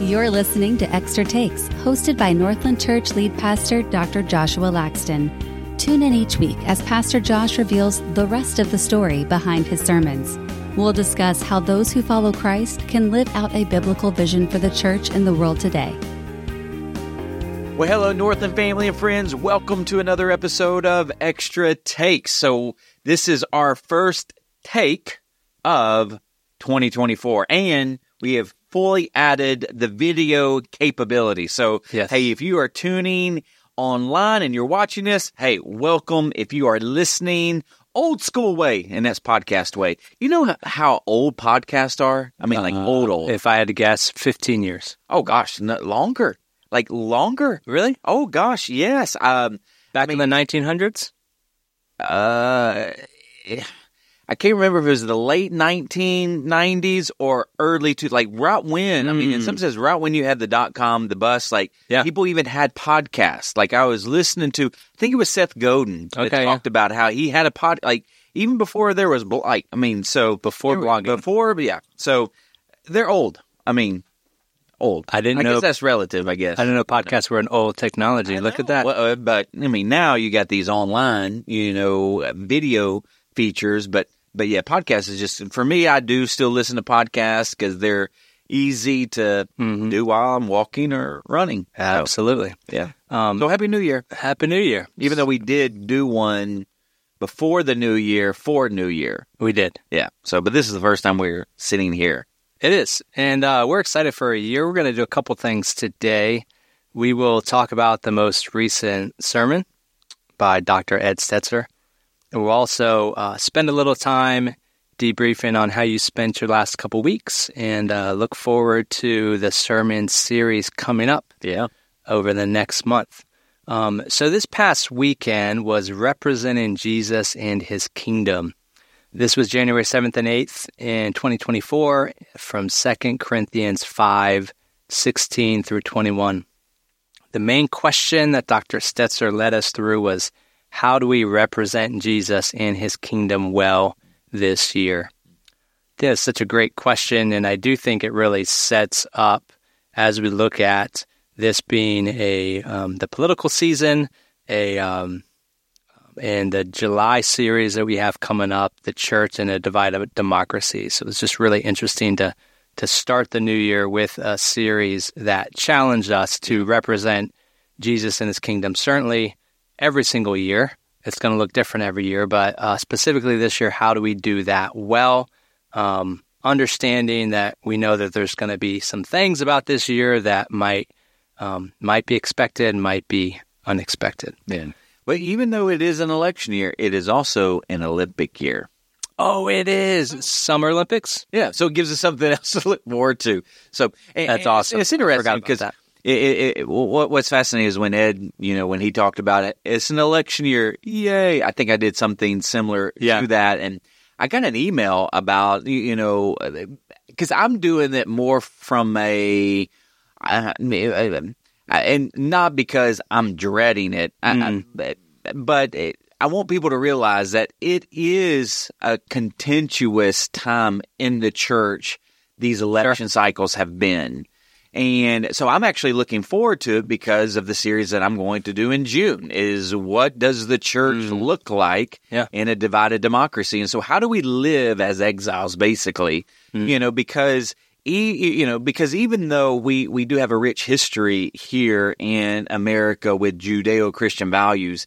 You're listening to Extra Takes, hosted by Northland Church lead pastor, Dr. Joshua Laxton. Tune in each week as Pastor Josh reveals the rest of the story behind his sermons. We'll discuss how those who follow Christ can live out a biblical vision for the church and the world today. Well, hello, Northland family and friends. Welcome to another episode of Extra Takes. So this is our first take of 2024, and we have fully added the video capability. So, yes. Hey, if you are tuning online and you're watching this, hey, welcome. If you are listening old school way, and that's podcast way. You know how old podcasts are? I mean, like old. If I had to guess, 15 years. Oh, gosh, longer. Like longer? Really? Oh, gosh, yes. Back in the 1900s? I can't remember if it was the late 1990s or early to like right when. I mean, in some sense, right when you had the .com, the bust, like people even had podcasts. Like I was listening to, I think it was Seth Godin that talked about how he had a pod, like even before there was, like, I mean, so before blogging, So they're old. I mean, old. I didn't know. I guess that's relative. I guess I didn't know podcasts were an old technology. Look at that. Well, but I mean, now you got these online, you know, video features, but yeah, podcasts is just, for me, I do still listen to podcasts because they're easy to do while I'm walking or running. Absolutely. Yeah. So Happy New Year. Happy New Year. Even though we did do one before the New Year for New Year. We did. Yeah. So, but this is the first time we're sitting here. It is. And we're excited for a year. We're going to do a couple things today. We will talk about the most recent sermon by Dr. Ed Stetzer. And we'll also spend a little time debriefing on how you spent your last couple weeks and look forward to the sermon series coming up over the next month. So this past weekend was representing Jesus and his kingdom. This was January 7th and 8th in 2024 from 2 Corinthians 5:16 through 21. The main question that Dr. Stetzer led us through was, how do we represent Jesus and his kingdom well this year? That is such a great question, and I do think it really sets up as we look at this being the political season, and the July series that we have coming up, the church and a divided democracy. So it's just really interesting to start the new year with a series that challenged us to represent Jesus and his kingdom. Certainly, every single year. It's going to look different every year, but specifically this year, how do we do that well? Understanding that we know that there's going to be some things about this year that might be expected, might be unexpected. Yeah. But even though it is an election year, it is also an Olympic year. Oh, it is. Summer Olympics? Yeah, so it gives us something else to look forward to. So that's awesome. It's interesting because what's fascinating is when Ed, you know, when he talked about it, it's an election year. Yay. I think I did something similar to that. And I got an email about, you know, because I'm doing it more from and not because I'm dreading it, I want people to realize that it is a contentious time in the church. These election cycles have been. And so I'm actually looking forward to it because of the series that I'm going to do in June is what does the church look like in a divided democracy? And so how do we live as exiles, basically, you know, because even though we do have a rich history here in America with Judeo-Christian values,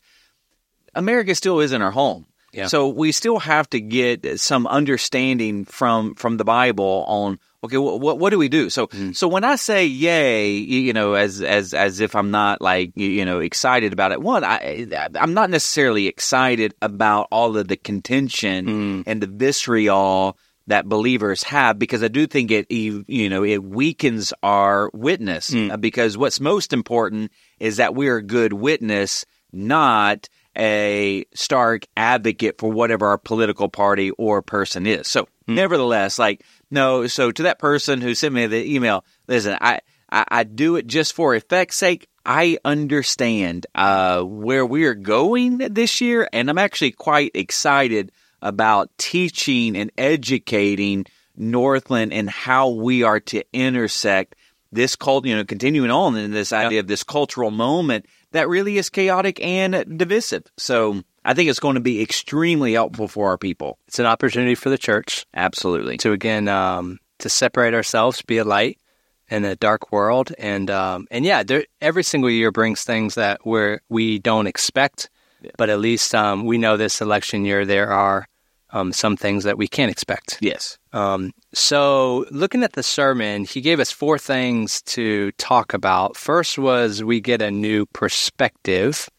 America still isn't our home. Yeah. So we still have to get some understanding from the Bible on, okay, what do we do? So so when I say yay, you know, as if I'm not like, you know, excited about it. One, I'm not necessarily excited about all of the contention and the vitriol that believers have, because I do think it, you know, it weakens our witness because what's most important is that we're a good witness, not a stark advocate for whatever our political party or person is. So nevertheless, like, no, so to that person who sent me the email, listen, I do it just for effect's sake. I understand where we're going this year, and I'm actually quite excited about teaching and educating Northland and how we are to intersect this cult, you know, continuing on in this idea of this cultural moment that really is chaotic and divisive. So I think it's going to be extremely helpful for our people. It's an opportunity for the church. Absolutely. So again, to separate ourselves, be a light in a dark world. And yeah, every single year brings things that we don't expect, but at least we know this election year there are some things that we can't expect. Yes. So looking at the sermon, he gave us four things to talk about. First was we get a new perspective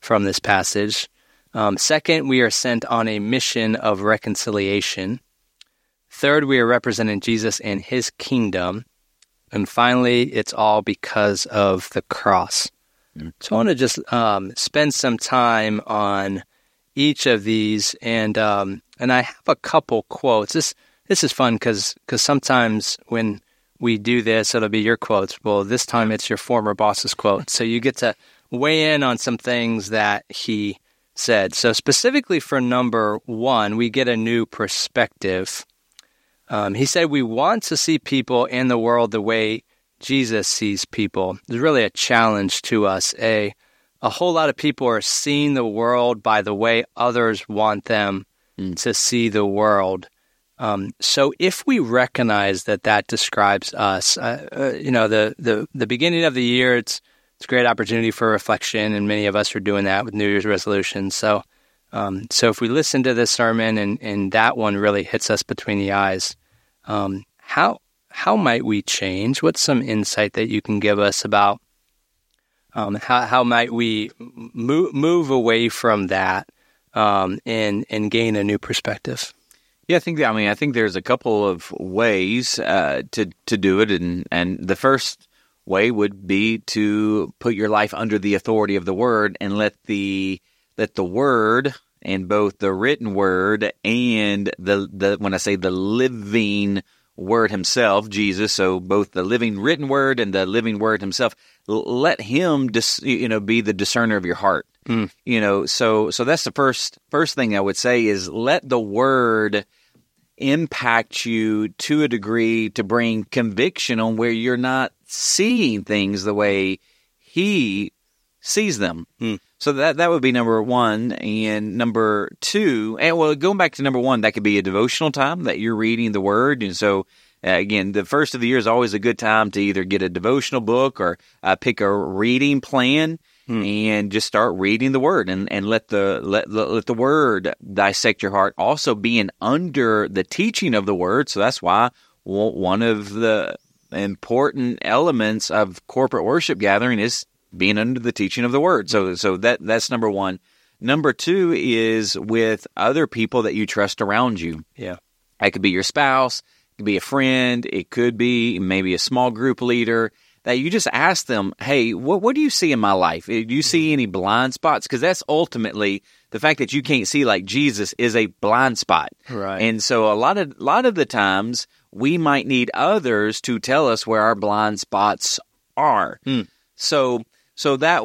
from this passage. Second, we are sent on a mission of reconciliation. Third, we are representing Jesus and his kingdom. And finally, it's all because of the cross. Mm-hmm. So I want to just spend some time on each of these, and I have a couple quotes. This is fun because sometimes when we do this, it'll be your quotes. Well, this time it's your former boss's quote. So you get to weigh in on some things that he said. So specifically for number one, we get a new perspective. He said, we want to see people and the world the way Jesus sees people. There's really a challenge to us, a whole lot of people are seeing the world by the way others want them to see the world. So if we recognize that describes us, you know, the beginning of the year, it's a great opportunity for reflection, and many of us are doing that with New Year's resolutions. So so if we listen to this sermon and that one really hits us between the eyes, how might we change? What's some insight that you can give us about how might we move away from that and gain a new perspective? Yeah, I think there's a couple of ways to do it, and the first way would be to put your life under the authority of the Word and let the Word, and both the written Word and the when I say the living Word himself, Jesus, so both the living written Word and the living Word himself, let him be the discerner of your heart. You know, so that's the first thing I would say is let the Word impact you to a degree to bring conviction on where you're not seeing things the way he sees them. So that would be number one. And number two, and well, going back to number one, that could be a devotional time that you're reading the Word. And so, again, the first of the year is always a good time to either get a devotional book or pick a reading plan and just start reading the Word and let the Word dissect your heart. Also being under the teaching of the Word. So that's why one of the important elements of corporate worship gathering is being under the teaching of the Word. So that's number one. Number two is with other people that you trust around you. Yeah. That could be your spouse, it could be a friend, it could be maybe a small group leader, that you just ask them, hey, what do you see in my life? Do you see any blind spots? Because that's ultimately the fact that you can't see like Jesus is a blind spot. Right. And so a lot of the times we might need others to tell us where our blind spots are. So that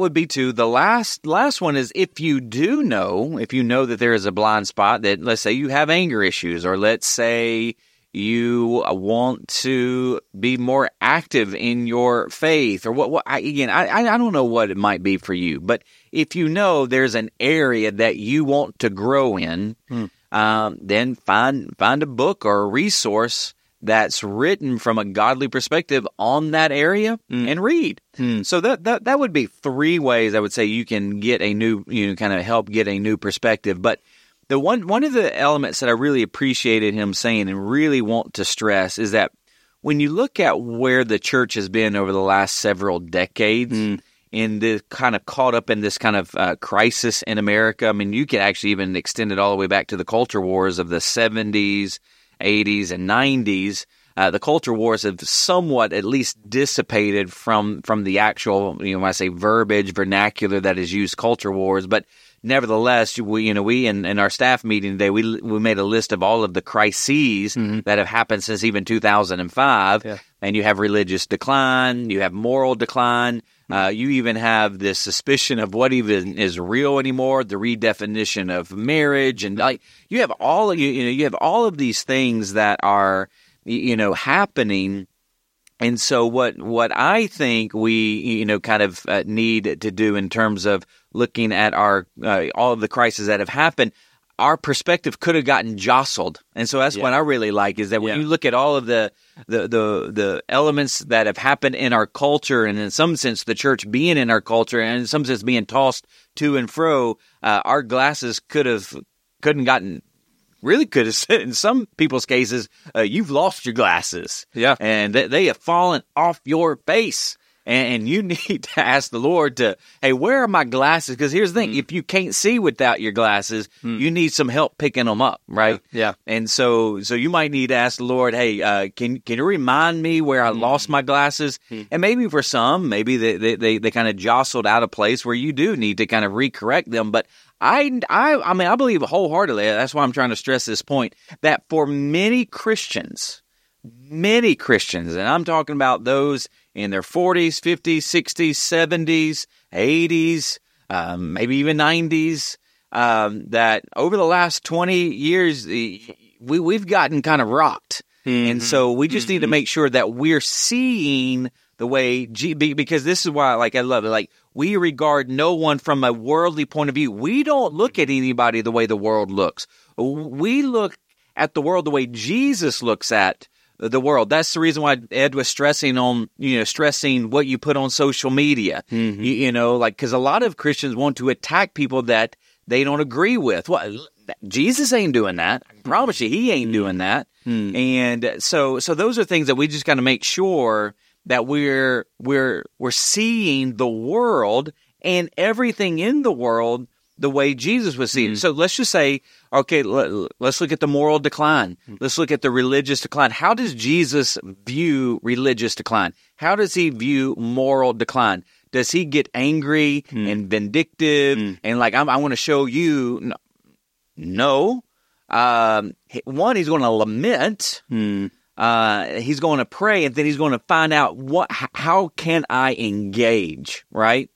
would be two. The last one is if you know that there is a blind spot, that let's say you have anger issues, or let's say you want to be more active in your faith, or I don't know what it might be for you, but if you know there's an area that you want to grow in, then find a book or a resource that's written from a godly perspective on that area and read. So that would be three ways I would say you can get a new, kind of help get a new perspective. But the one of the elements that I really appreciated him saying and really want to stress is that when you look at where the church has been over the last several decades and the kind of caught up in this kind of crisis in America, I mean, you can actually even extend it all the way back to the culture wars of the 70s, 80s and 90s, the culture wars have somewhat at least dissipated from the actual, when I say verbiage, vernacular that is used, culture wars. But nevertheless, we in our staff meeting today, we made a list of all of the crises that have happened since even 2005. Yeah. And you have religious decline, you have moral decline, you even have this suspicion of what even is real anymore, the redefinition of marriage, and like you have all of these things that are happening And so what I think we, kind of need to do in terms of looking at our all of the crises that have happened, our perspective could have gotten jostled. And so that's what I really like is that when you look at all of the elements that have happened in our culture, and in some sense the church being in our culture, and in some sense being tossed to and fro, our glasses could have in some people's cases, you've lost your glasses. Yeah. And they have fallen off your face. And you need to ask the Lord to, hey, where are my glasses? Because here's the thing, if you can't see without your glasses, you need some help picking them up, right? Yeah. And so you might need to ask the Lord, hey, can you remind me where I lost my glasses? And maybe for some, maybe they kind of jostled out of place where you do need to kind of recorrect them. But I believe wholeheartedly, that's why I'm trying to stress this point, that for many Christians, and I'm talking about those in their 40s, 50s, 60s, 70s, 80s, maybe even 90s, that over the last 20 years, we've gotten kind of rocked. Mm-hmm. And so we just need to make sure that we're seeing the way, because this is why I love it. We regard no one from a worldly point of view. We don't look at anybody the way the world looks. We look at the world the way Jesus looks at the world. That's the reason why Ed was stressing what you put on social media. Mm-hmm. Because a lot of Christians want to attack people that they don't agree with. Well, Jesus ain't doing that. I promise you, he ain't doing that. Mm-hmm. And so those are things that we just got to make sure that we're seeing the world and everything in the world the way Jesus was seen. Mm-hmm. So let's just say, okay, let's look at the moral decline. Mm-hmm. Let's look at the religious decline. How does Jesus view religious decline? How does he view moral decline? Does he get angry and vindictive and I want to show you? No. One, he's going to lament. He's going to pray, and then he's going to find out how can I engage, right?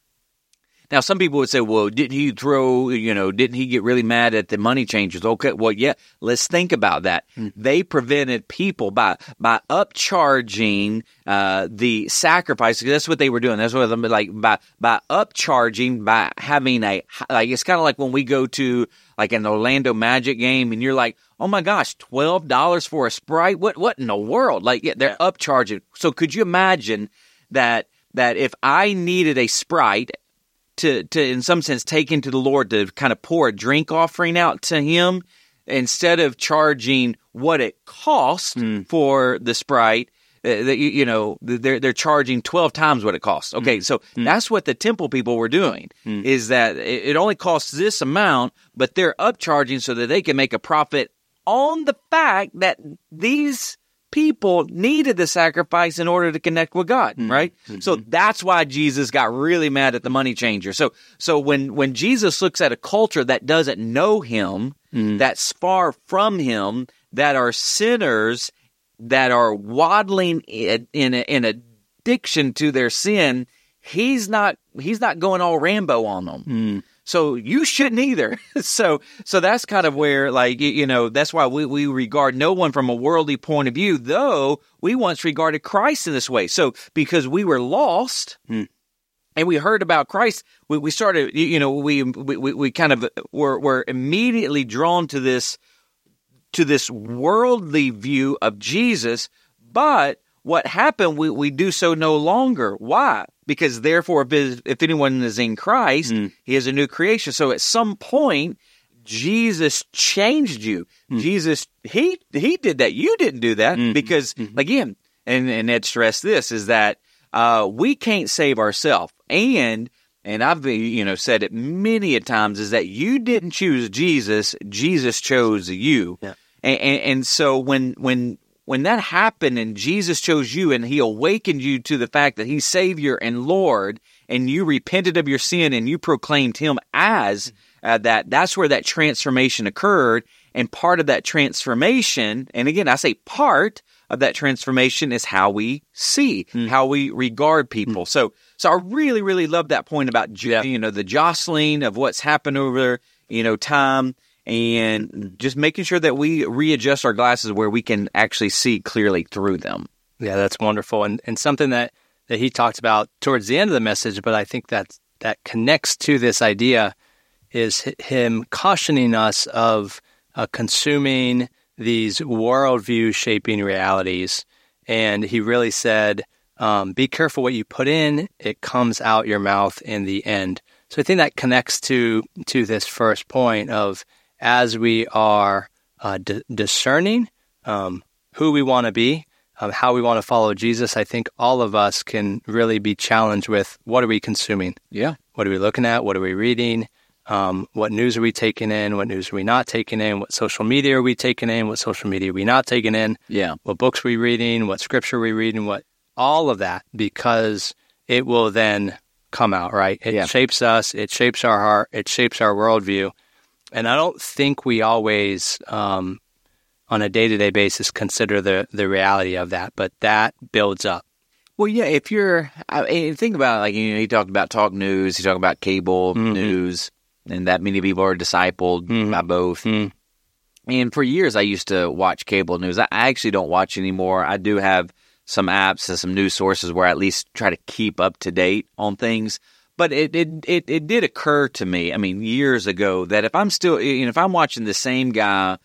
Now, some people would say, well, didn't he get really mad at the money changers? Okay, well, yeah, let's think about that. They prevented people by upcharging the sacrifice, because that's what they were doing. That's what by upcharging, by having it's kind of like when we go to an Orlando Magic game and you're like, oh my gosh, $12 for a Sprite? What in the world? They're upcharging. So could you imagine that if I needed a Sprite to in some sense take into the Lord to kind of pour a drink offering out to him, instead of charging what it costs for the Sprite, they're charging 12 times what it costs. Okay, so that's what the temple people were doing, is that it only costs this amount, but they're upcharging so that they can make a profit on the fact that these people needed the sacrifice in order to connect with God, right? Mm-hmm. So that's why Jesus got really mad at the money changer. So when Jesus looks at a culture that doesn't know him, that's far from him, that are sinners, that are waddling in addiction to their sin, he's not going all Rambo on them. So you shouldn't either. So that's kind of where, that's why we regard no one from a worldly point of view, though we once regarded Christ in this way. So because we were lost and we heard about Christ, we started, we kind of were immediately drawn to this worldly view of Jesus. But what happened, we do so no longer. Why? Because therefore, if anyone is in Christ, he is a new creation. So at some point, Jesus changed you. Jesus, he did that. You didn't do that because, again, and Ed stressed this, is that we can't save ourselves. And I've said it many a times, is that you didn't choose Jesus. Jesus chose you. Yeah. And so when that happened and Jesus chose you and he awakened you to the fact that he's Savior and Lord, and you repented of your sin and you proclaimed him as that's where that transformation occurred. And part of that transformation, and again, I say part of that transformation, is how we see, how we regard people. So I really, really love that point about, the jostling of what's happened over, time. And just making sure that we readjust our glasses where we can actually see clearly through them. Yeah, that's wonderful. And something that he talks about towards the end of the message, but I think that connects to this idea, is him cautioning us of consuming these worldview-shaping realities. And he really said, be careful what you put in, it comes out your mouth in the end. So I think that connects to this first point of, as we are discerning who we want to be, how we want to follow Jesus, I think all of us can really be challenged with, what are we consuming? Yeah. What are we looking at? What are we reading? What news are we taking in? What news are we not taking in? What social media are we taking in? What social media are we not taking in? Yeah. What books are we reading? What scripture are we reading? All of that, because it will then come out, right? It shapes us. It shapes our heart. It shapes our worldview. And I don't think we always, on a day-to-day basis, consider the reality of that, but that builds up. Well, yeah, if you're, think about it, like, you know, he talked about talk news, he talked about cable news, and that many people are discipled by both. And for years, I used to watch cable news. I actually don't watch anymore. I do have some apps and some news sources where I at least try to keep up to date on things. But it did occur to me, I mean, years ago, that if I'm still, you know, if I'm watching the same guy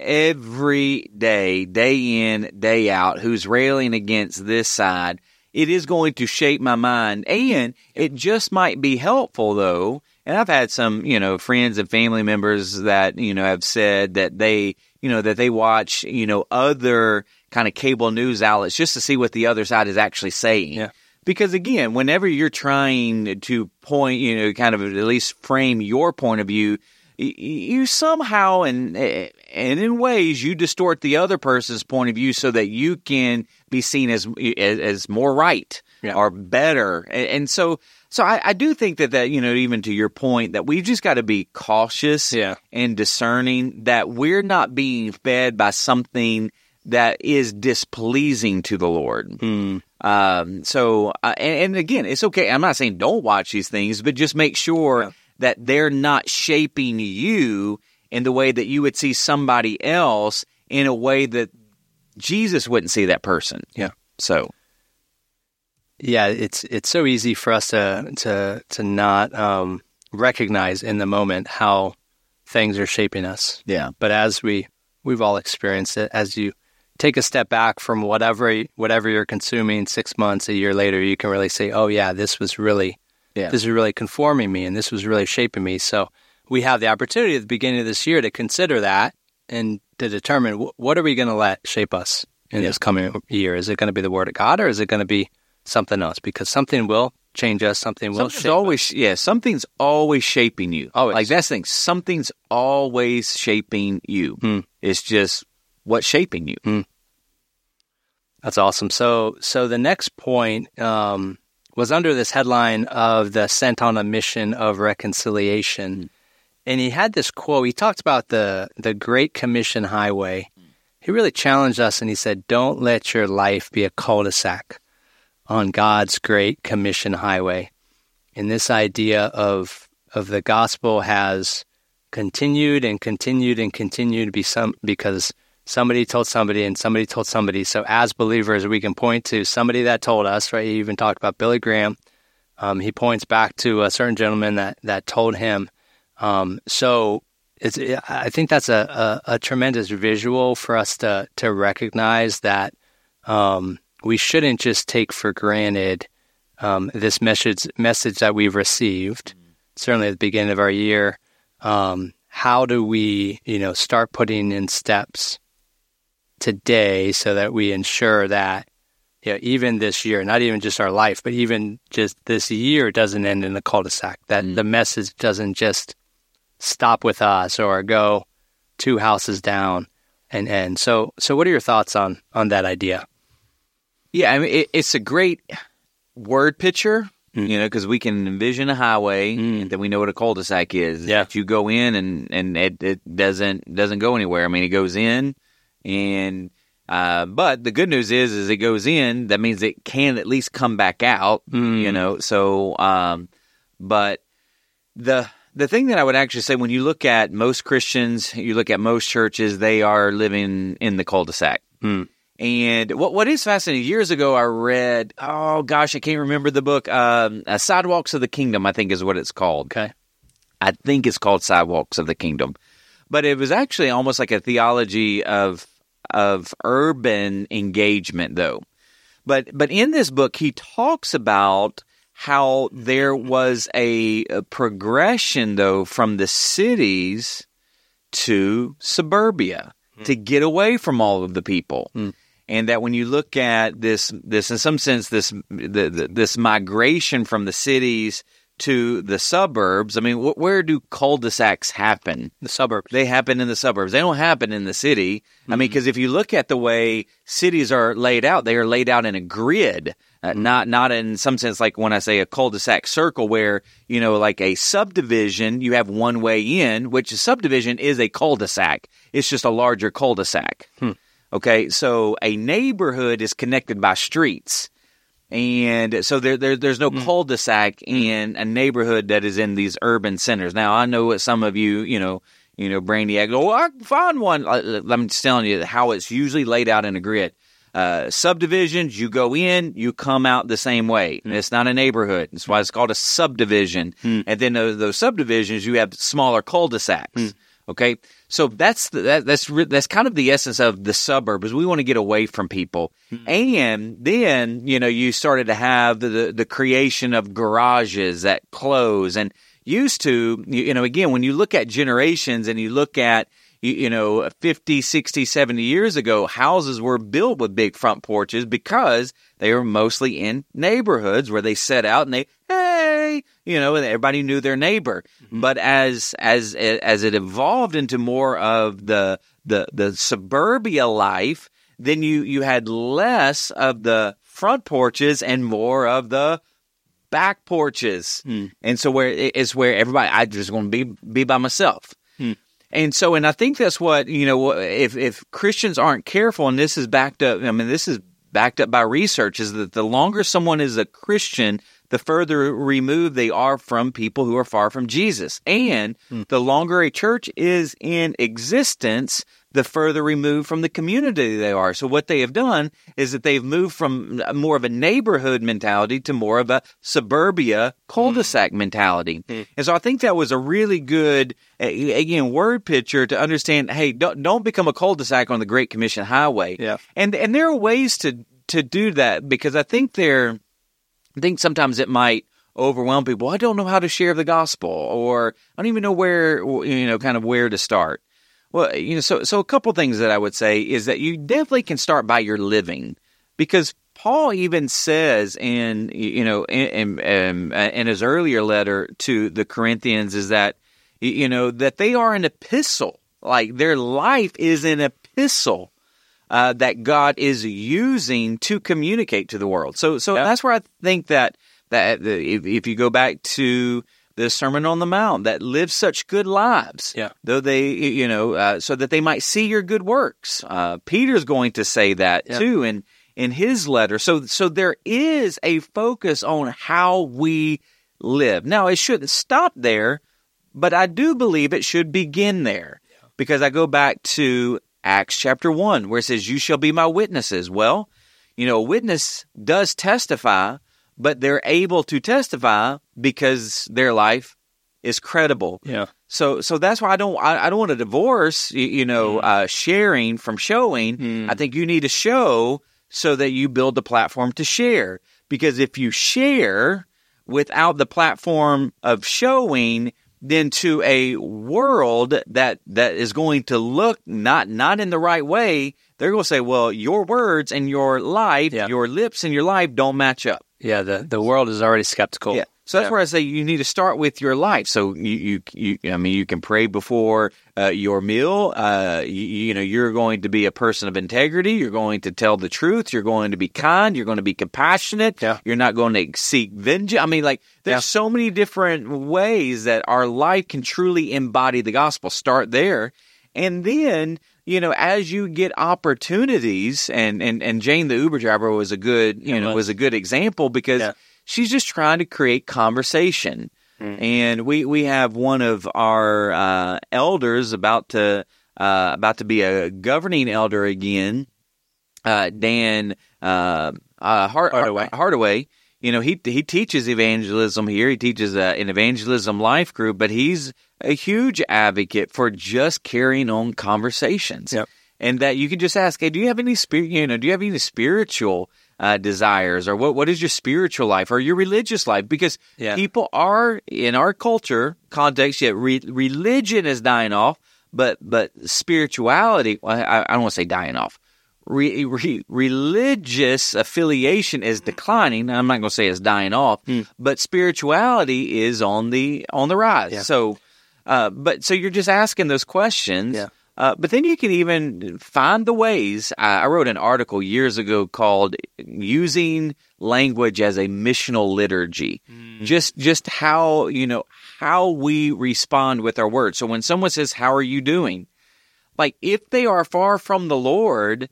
every day, day in, day out, who's railing against this side, it is going to shape my mind. And it just might be helpful, though. And I've had some, you know, friends and family members that, you know, have said that they, you know, that they watch, you know, other kind of cable news outlets just to see what the other side is actually saying. Yeah. Because, again, whenever you're trying to point, you know, kind of at least frame your point of view, you somehow and in ways you distort the other person's point of view so that you can be seen as more right or better. And so I do think that, you know, even to your point, that we've just got to be cautious and discerning that we're not being fed by something that is displeasing to the Lord. So again, it's okay. I'm not saying don't watch these things, but just make sure that they're not shaping you in the way that you would see somebody else, in a way that Jesus wouldn't see that person. Yeah. So, yeah, it's so easy for us to not recognize in the moment how things are shaping us. Yeah. But as we've all experienced it, as you take a step back from whatever you're consuming 6 months, a year later, you can really say, oh yeah, this was really conforming me, and this was really shaping me. So we have the opportunity at the beginning of this year to consider that and to determine what are we going to let shape us in this coming year. Is it going to be the Word of God, or is it going to be something else? Because something will change us. Something will shape us. Yeah, something's always shaping you. Always. Like, that's the thing. Something's always shaping you. It's just what's shaping you. That's awesome. So the next point was under this headline of the sent on a mission of reconciliation. And he had this quote. He talked about the Great Commission highway. He really challenged us, and he said, don't let your life be a cul-de-sac on God's Great Commission highway. And this idea of the gospel has continued and continued and continued because somebody told somebody, and somebody told somebody. So as believers, we can point to somebody that told us, right? He even talked about Billy Graham. He points back to a certain gentleman that told him. So I think that's a tremendous visual for us to recognize that we shouldn't just take for granted this message that we've received, certainly at the beginning of our year. How do we, you know, start putting in steps today so that we ensure that, you know, even this year, not even just our life, but even just this year doesn't end in a cul-de-sac, that the message doesn't just stop with us or go 2 houses down and end. So what are your thoughts on that idea? Yeah, I mean, it's a great word picture, you know, because we can envision a highway and then we know what a cul-de-sac is. Yeah. You go in and it doesn't go anywhere. I mean, it goes in. And but the good news is it goes in, that means it can at least come back out, you know. So but the thing that I would actually say, when you look at most Christians, you look at most churches, they are living in the cul-de-sac. And what is fascinating, years ago I read, I can't remember the book, Sidewalks of the Kingdom, I think is what it's called. Okay. I think it's called Sidewalks of the Kingdom. But it was actually almost like a theology of urban engagement, though. But in this book, he talks about how there was a progression, though, from the cities to suburbia, to get away from all of the people. Mm. And that when you look at this in some sense, this migration from the cities to the suburbs, I mean, where do cul-de-sacs happen? The suburbs. They happen in the suburbs. They don't happen in the city. Mm-hmm. I mean, because if you look at the way cities are laid out, they are laid out in a grid, not in some sense like when I say a cul-de-sac circle where, you know, like a subdivision, you have one way in, which a subdivision is a cul-de-sac. It's just a larger cul-de-sac. Hmm. Okay, so a neighborhood is connected by streets. And so there's no cul-de-sac in a neighborhood that is in these urban centers. Now, I know what some of you brainiac go, I can find one. I'm just telling you how it's usually laid out in a grid. Subdivisions, you go in, you come out the same way. Mm. It's not a neighborhood. That's why it's called a subdivision. Mm. And then those subdivisions, you have smaller cul-de-sacs. Mm. Okay, so that's kind of the essence of the suburbs. We want to get away from people, and then you started to have the creation of garages that close, and used to again when you look at generations and you look at 50, 60, 70 years ago, houses were built with big front porches because they were mostly in neighborhoods where they set out and and everybody knew their neighbor. But as it evolved into more of the suburbia life, then you had less of the front porches and more of the back porches. Mm. And so where everybody, I just want to be by myself. Mm. And so, and I think that's what, if Christians aren't careful, and this is backed up, this is backed up by research, is that the longer someone is a Christian, the further removed they are from people who are far from Jesus. And the longer a church is in existence, the further removed from the community they are. So what they have done is that they've moved from more of a neighborhood mentality to more of a suburbia cul-de-sac mentality. Mm. And so I think that was a really good, again, word picture to understand, hey, don't become a cul-de-sac on the Great Commission Highway. Yeah. And there are ways to do that, because I think sometimes it might overwhelm people. I don't know how to share the gospel, or I don't even know where, kind of where to start. Well, so a couple things that I would say is that you definitely can start by your living, because Paul even says in his earlier letter to the Corinthians is that, that they are an epistle, like their life is an epistle. That God is using to communicate to the world. So yeah. That's where I think that if you go back to the Sermon on the Mount, that live such good lives, though they, so that they might see your good works. Peter's going to say that too in his letter. So there is a focus on how we live. Now, it shouldn't stop there, but I do believe it should begin there, because I go back to Acts chapter 1, where it says, you shall be my witnesses. Well, a witness does testify, but they're able to testify because their life is credible. Yeah. So that's why I don't want to divorce, sharing from showing. Mm. I think you need to show so that you build the platform to share. Because if you share without the platform of showing, then to a world that is going to look not in the right way, they're going to say, well, your words and your life, your lips and your life don't match up. Yeah, the world is already skeptical. Yeah. So that's where I say you need to start with your life. So you can pray before your meal. You're going to be a person of integrity. You're going to tell the truth. You're going to be kind. You're going to be compassionate. Yeah. You're not going to seek vengeance. There's so many different ways that our life can truly embody the gospel. Start there, and then as you get opportunities, and Jane the Uber driver was a good example, because. Yeah. She's just trying to create conversation. Mm-hmm. And we have one of our elders about to be a governing elder again, Dan Hardaway. You know, he teaches evangelism here. He teaches an evangelism life group, but he's a huge advocate for just carrying on conversations. Yep. And that you can just ask, hey, do you have any spiritual desires, or what is your spiritual life or your religious life? Because people are in our culture context, yet religion is dying off, but spirituality, well, I don't want to say dying off. Religious affiliation is declining. I'm not going to say it's dying off, but spirituality is on the rise. Yeah. So, so you're just asking those questions. Yeah. But then you can even find the ways. I wrote an article years ago called "Using Language as a Missional Liturgy." Mm. Just how how we respond with our words. So when someone says, "How are you doing?" Like if they are far from the Lord,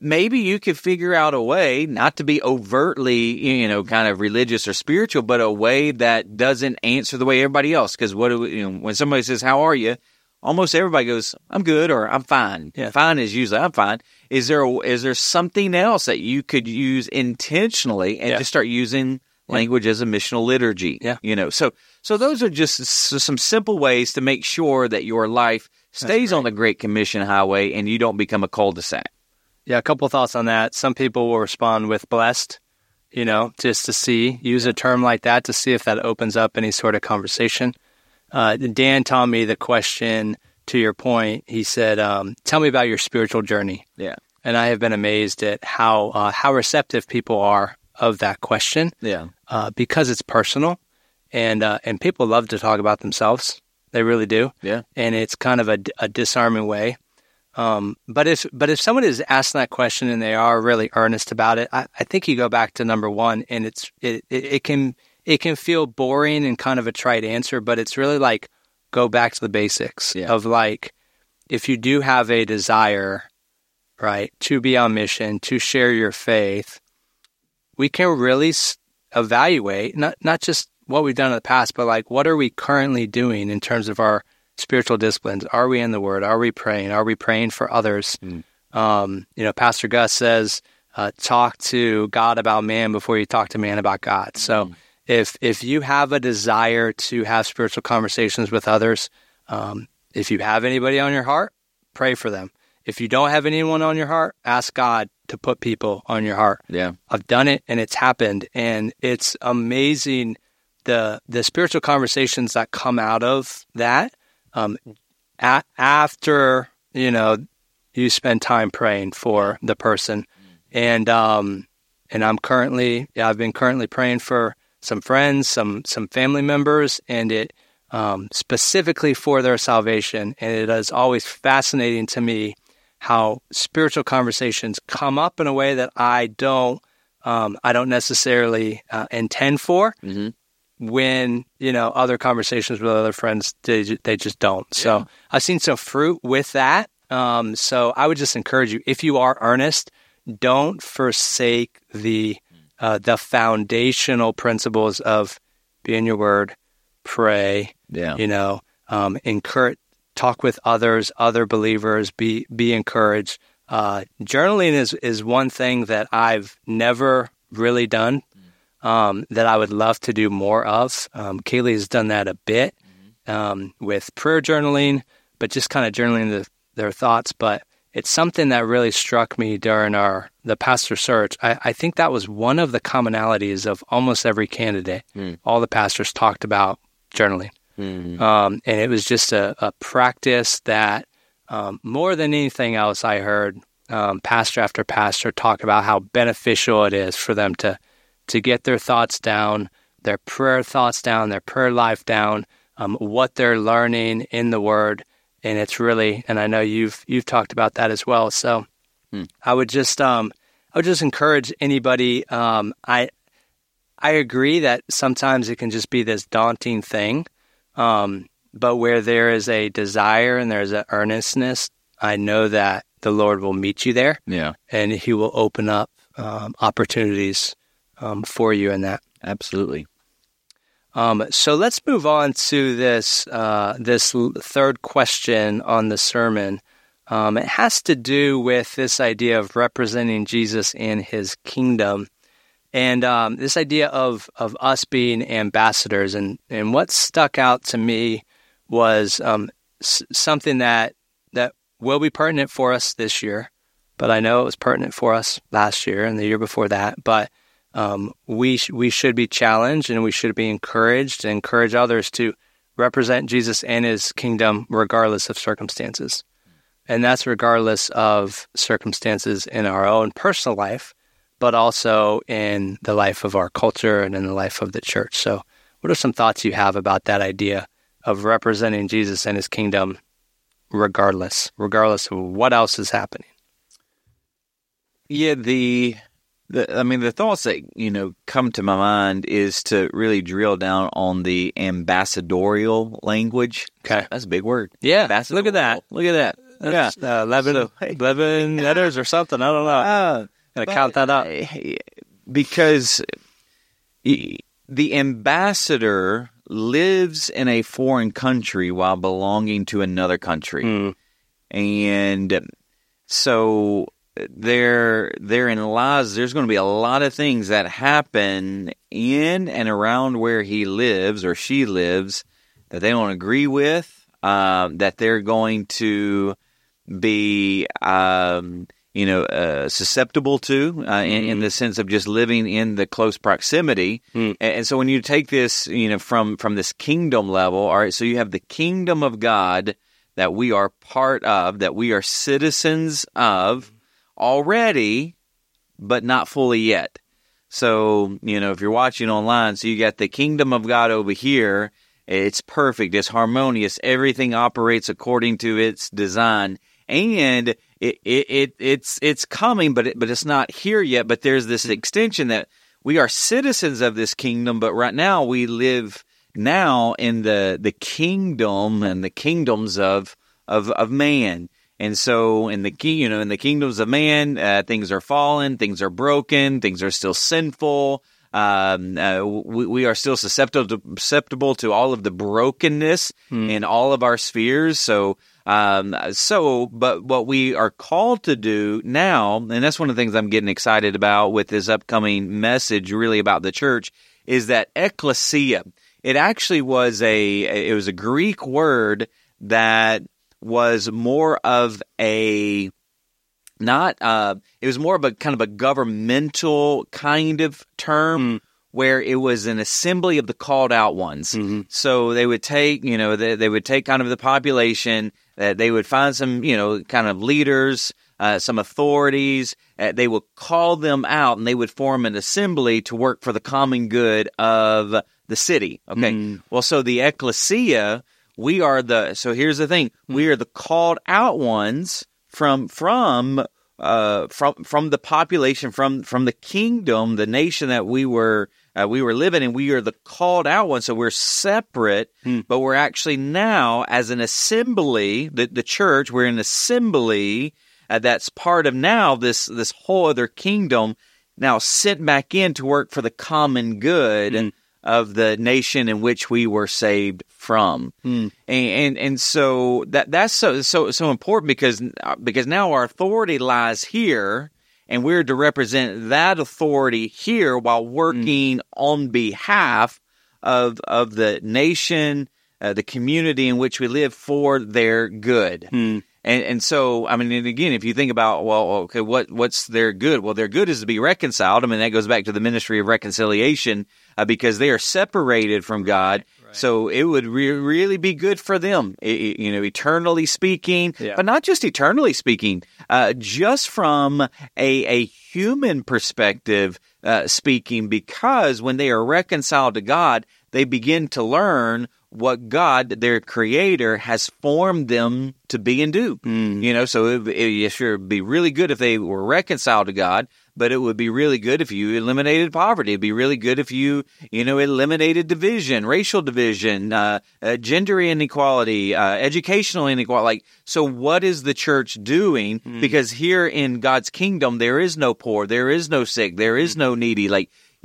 maybe you could figure out a way not to be overtly, kind of religious or spiritual, but a way that doesn't answer the way everybody else. Because when somebody says, "How are you?" almost everybody goes, "I'm good," or "I'm fine." Yeah. Fine is usually "I'm fine." Is there something else that you could use intentionally and just start using language as a missional liturgy? Yeah. So those are just some simple ways to make sure that your life stays on the Great Commission highway and you don't become a cul-de-sac. Yeah, a couple of thoughts on that. Some people will respond with blessed, just to see, use a term like that to see if that opens up any sort of conversation. Dan taught me the question, to your point, he said, tell me about your spiritual journey. Yeah. And I have been amazed at how receptive people are of that question. Yeah. Because it's personal and people love to talk about themselves. They really do. Yeah. And it's kind of a disarming way. But if someone is asking that question and they are really earnest about it, I think you go back to number one, and it can feel boring and kind of a trite answer, but it's really like go back to the basics of like, if you do have a desire, right, to be on mission, to share your faith, we can really evaluate not just what we've done in the past, but like, what are we currently doing in terms of our spiritual disciplines? Are we in the Word? Are we praying? Are we praying for others? Mm. Pastor Gus says, talk to God about man before you talk to man about God. So if you have a desire to have spiritual conversations with others, if you have anybody on your heart, pray for them. If you don't have anyone on your heart, ask God to put people on your heart. Yeah, I've done it and it's happened. And it's amazing the spiritual conversations that come out of that after, you spend time praying for the person. And I've been currently praying for some friends, some family members, and it specifically for their salvation. And it is always fascinating to me how spiritual conversations come up in a way that I don't necessarily intend for. Mm-hmm. When, other conversations with other friends, they just don't. Yeah. So I've seen some fruit with that. So I would just encourage you, if you are earnest, don't forsake the foundational principles of be in your Word, pray, encourage, talk with others, other believers, be encouraged. Journaling is one thing that I've never really done. That I would love to do more of. Kaylee has done that a bit with prayer journaling, but just kind of journaling their thoughts. But it's something that really struck me during the pastor search. I think that was one of the commonalities of almost every candidate. Mm. All the pastors talked about journaling. Mm-hmm. And it was just a practice that more than anything else I heard pastor after pastor talk about how beneficial it is for them to get their thoughts down, their prayer thoughts down, their prayer life down, what they're learning in the Word. And it's really, and I know you've talked about that as well. So I would just encourage anybody. I agree that sometimes it can just be this daunting thing, but where there is a desire and there's an earnestness, I know that the Lord will meet you there. Yeah. And He will open up opportunities for you in that. Absolutely. So let's move on to this third question on the sermon. It has to do with this idea of representing Jesus in his kingdom, and this idea of us being ambassadors. And what stuck out to me was something that will be pertinent for us this year, but I know it was pertinent for us last year and the year before that. But we should be challenged, and we should be encouraged, and encourage others to represent Jesus and his kingdom regardless of circumstances. And that's regardless of circumstances in our own personal life, but also in the life of our culture and in the life of the church. So what are some thoughts you have about that idea of representing Jesus and his kingdom regardless of what else is happening? Yeah, the thoughts that, come to my mind is to really drill down on the ambassadorial language. Okay. That's a big word. Yeah. Look at that. That's 11 letters or something. I don't know. Going to count that up. Because the ambassador lives in a foreign country while belonging to another country. Mm. And so therein lies, there's going to be a lot of things that happen in and around where he lives or she lives that they don't agree with, that they're going to be, susceptible to in the sense of just living in the close proximity. Mm. And so when you take this, from this kingdom level, all right, so you have the kingdom of God that we are part of, that we are citizens of already, but not fully yet. So, if you're watching online, so you got the kingdom of God over here. It's perfect. It's harmonious. Everything operates according to its design. And it's coming, but it's not here yet. But there's this extension that we are citizens of this kingdom, but right now we live now in the kingdom and the kingdoms of man. And so in the kingdoms of man, things are fallen, things are broken, things are still sinful. We are still susceptible to all of the brokenness in all of our spheres. But what we are called to do now, and that's one of the things I'm getting excited about with this upcoming message, really about the church, is that ecclesia. It actually was a Greek word that was more of a it was more of a kind of a governmental kind of term where it was an assembly of the called out ones. Mm-hmm. So they would take, they would take kind of the population, they would find some, kind of leaders, some authorities, they would call them out and they would form an assembly to work for the common good of the city. Okay. Mm. Well, so the ecclesia, so here's the thing, we are the called out ones from the population, from the kingdom, the nation that we were living in. We are the called out ones, so we're separate, but we're actually now as an assembly, the church. We're an assembly that's part of now this whole other kingdom now sent back in to work for the common good and of the nation in which we were saved from. And so that's so important because now our authority lies here, and we're to represent that authority here while working on behalf of the nation, the community in which we live, for their good. And so, and again, if you think about, what's their good? Well, their good is to be reconciled. That goes back to the ministry of reconciliation, because they are separated from God. Right. So it would really be good for them, eternally speaking, but not just eternally speaking, just from a human perspective speaking, because when they are reconciled to God, they begin to learn what God, their Creator, has formed them to be and do. So it sure would be really good if they were reconciled to God, but it would be really good if you eliminated poverty. It'd be really good if you, eliminated division, racial division, gender inequality, educational inequality. So what is the church doing? Because here in God's kingdom, there is no poor, there is no sick, there is no needy.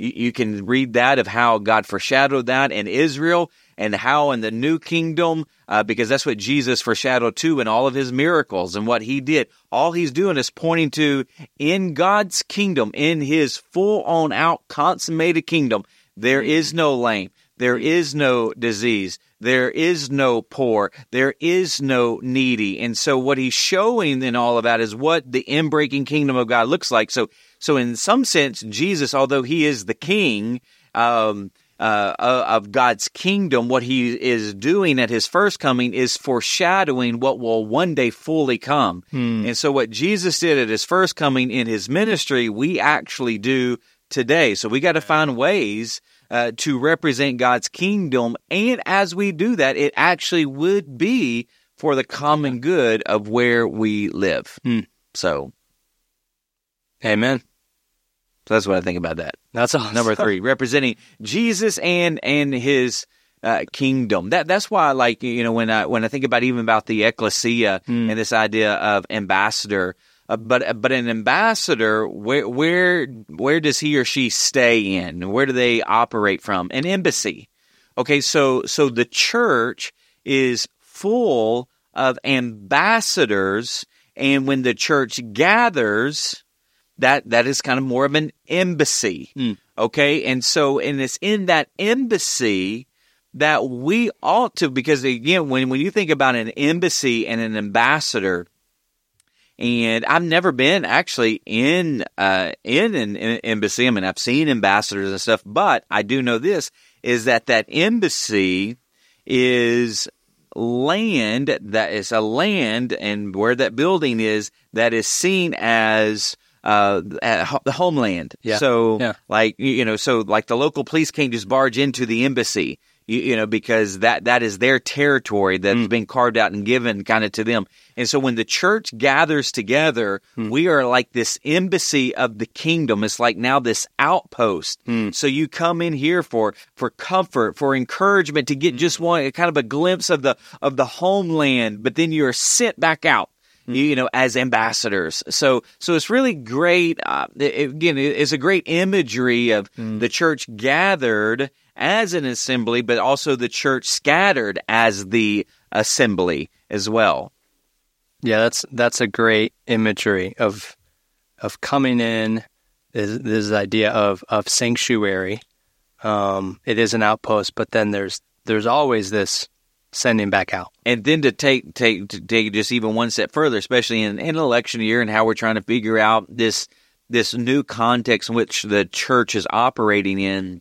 You can read that of how God foreshadowed that in Israel and how in the new kingdom, because that's what Jesus foreshadowed too in all of his miracles and what he did. All he's doing is pointing to in God's kingdom, in his full-on out consummated kingdom, there is no lame, there is no disease, there is no poor, there is no needy. And so what he's showing in all of that is what the inbreaking kingdom of God looks like. So in some sense, Jesus, although he is the king of God's kingdom, what he is doing at his first coming is foreshadowing what will one day fully come. And so what Jesus did at his first coming in his ministry, we actually do today. So we got to find ways to represent God's kingdom. And as we do that, it actually would be for the common good of where we live. So, amen. So that's what I think about that. That's awesome. Number three, representing Jesus and his kingdom. That's why, like, you know, when I think about even about the ecclesia and this idea of ambassador, but an ambassador, where does he or she stay in? Where do they operate from? An embassy. Okay, so the church is full of ambassadors, and when the church gathers, that is kind of more of an embassy, okay? And so, and it's in that embassy that we ought to, because again, when you think about an embassy and an ambassador, and I've never been actually in an embassy. I mean, I've seen ambassadors and stuff, but I do know this, is that embassy is land, that is a land, and where that building is, that is seen as the homeland. Yeah. So, yeah. like the local police can't just barge into the embassy, because that is their territory that's been carved out and given kind of to them. And so when the church gathers together, we are like this embassy of the kingdom. It's like now this outpost. So you come in here for comfort, for encouragement, to get just one kind of a glimpse of the homeland, but then you're sent back out, as ambassadors. So it's really great. It's a great imagery of the church gathered as an assembly, but also the church scattered as the assembly as well. Yeah, that's a great imagery of coming in. Is this idea of sanctuary? It is an outpost, but then there's always this sending back out. And then to take just even one step further, especially in an election year and how we're trying to figure out this new context in which the church is operating in.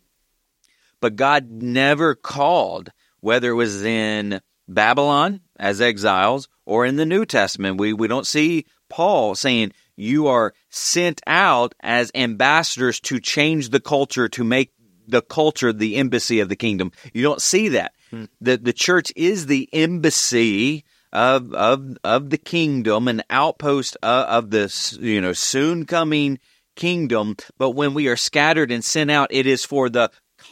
But God never called, whether it was in Babylon as exiles or in the New Testament. We don't see Paul saying, you are sent out as ambassadors to change the culture, to make the culture the embassy of the kingdom. You don't see that. The church is the embassy of the kingdom, an outpost of this soon coming kingdom. But when we are scattered and sent out, it is for the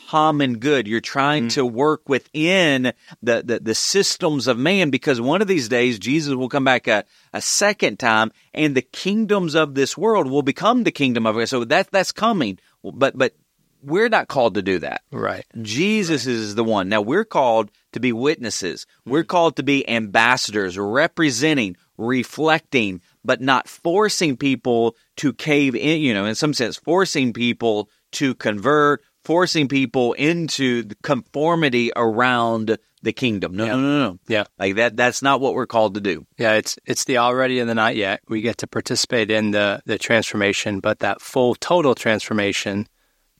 common good. You're trying to work within the systems of man, because one of these days Jesus will come back a second time, and the kingdoms of this world will become the kingdom of God. So that's coming, but we're not called to do that. Right. Jesus is the one. Now, we're called to be witnesses. We're called to be ambassadors, representing, reflecting, but not forcing people to cave in, in some sense, forcing people to convert, forcing people into the conformity around the kingdom. No. Yeah. Like that's not what we're called to do. Yeah, it's the already and the not yet. We get to participate in the transformation, but that full total transformation,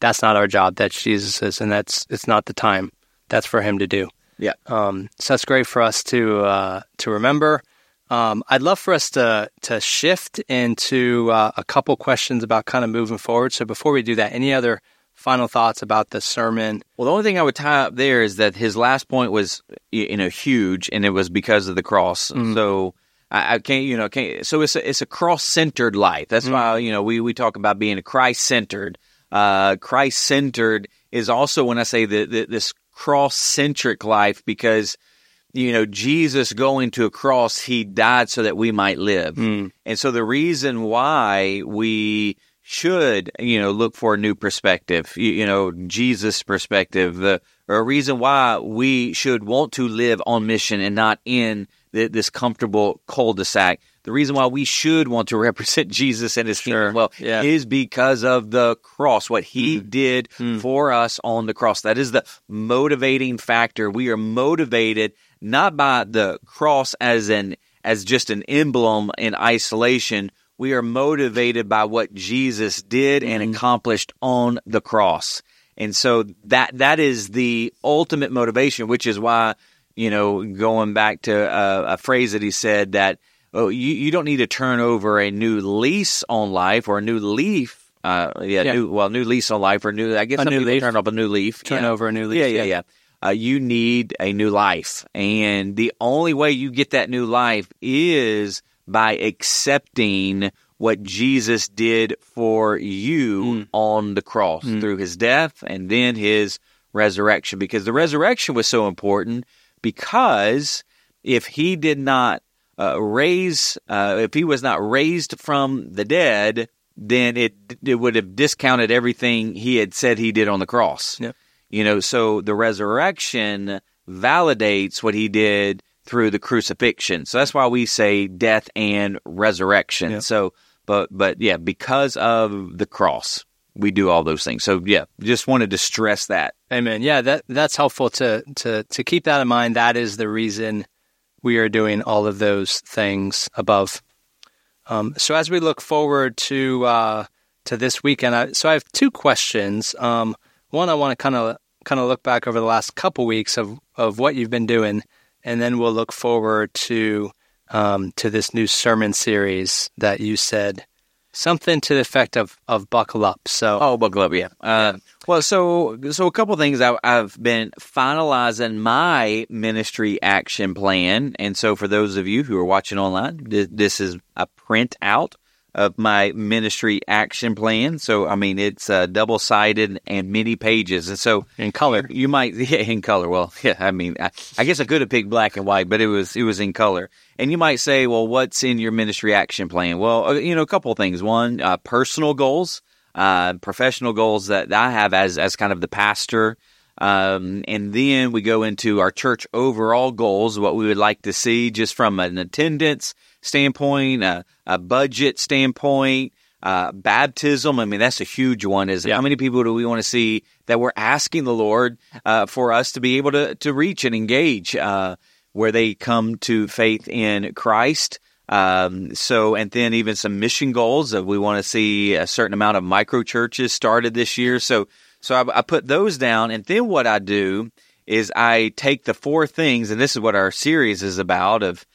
that's not our job. That's Jesus's, and it's not the time. That's for him to do. Yeah. So that's great for us to remember. I'd love for us to shift into a couple questions about kind of moving forward. So before we do that, any other final thoughts about the sermon? Well, the only thing I would tie up there is that his last point was huge, and it was because of the cross. So I can't. So it's a cross-centered life. That's why we talk about being a Christ-centered. Christ-centered is also when I say this cross-centric life, because, Jesus going to a cross, he died so that we might live. And so the reason why we should, look for a new perspective, Jesus' perspective, a reason why we should want to live on mission and not in this comfortable cul-de-sac. The reason why we should want to represent Jesus and his kingdom is because of the cross, what he did for us on the cross. That is the motivating factor. We are motivated not by the cross as just an emblem in isolation. We are motivated by what Jesus did and accomplished on the cross. And so that is the ultimate motivation, which is why, going back to a phrase that he said that, you don't need to turn over a new lease on life or a new leaf. New lease on life or new. I guess some people turn up a new leaf. Turn over a new leaf. Yeah. You need a new life, and the only way you get that new life is by accepting what Jesus did for you on the cross through his death and then his resurrection. Because the resurrection was so important, because if he did not if he was not raised from the dead, then it would have discounted everything he had said he did on the cross. Yep. So the resurrection validates what he did through the crucifixion. So that's why we say death and resurrection. Yep. So, but because of the cross, we do all those things. So just wanted to stress that. Amen. Yeah, that's helpful to keep that in mind. That is the reason we are doing all of those things above. So as we look forward to this weekend, I have two questions. One, I want to kind of look back over the last couple weeks of what you've been doing, and then we'll look forward to this new sermon series that you said something to the effect of buckle up. So buckle up, yeah. Well, so a couple of things. I've been finalizing my ministry action plan. And so for those of you who are watching online, this is a printout of my ministry action plan. So, it's double-sided and many pages. And so in color. You might, in color. Well, I guess I could have picked black and white, but it was in color. And you might say, well, what's in your ministry action plan? Well, a couple of things. One, personal goals. Professional goals that I have as kind of the pastor. And then we go into our church overall goals, what we would like to see just from an attendance standpoint, a budget standpoint, baptism. That's a huge one is how many people do we want to see that we're asking the Lord for us to be able to reach and engage where they come to faith in Christ. And then even some mission goals that we want to see a certain amount of micro churches started this year. So I put those down, and then what I do is I take the four things, and this is what our series is about of,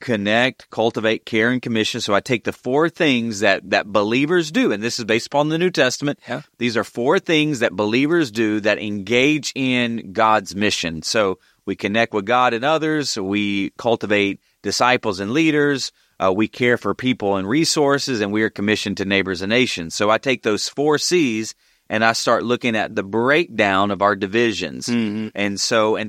connect, cultivate, care, and commission. So I take the four things that believers do, and this is based upon the New Testament. Yeah. These are four things that believers do that engage in God's mission. So we connect with God and others. We cultivate disciples and leaders. We care for people and resources, and we are commissioned to neighbors and nations. So I take those four C's and I start looking at the breakdown of our divisions. Mm-hmm. And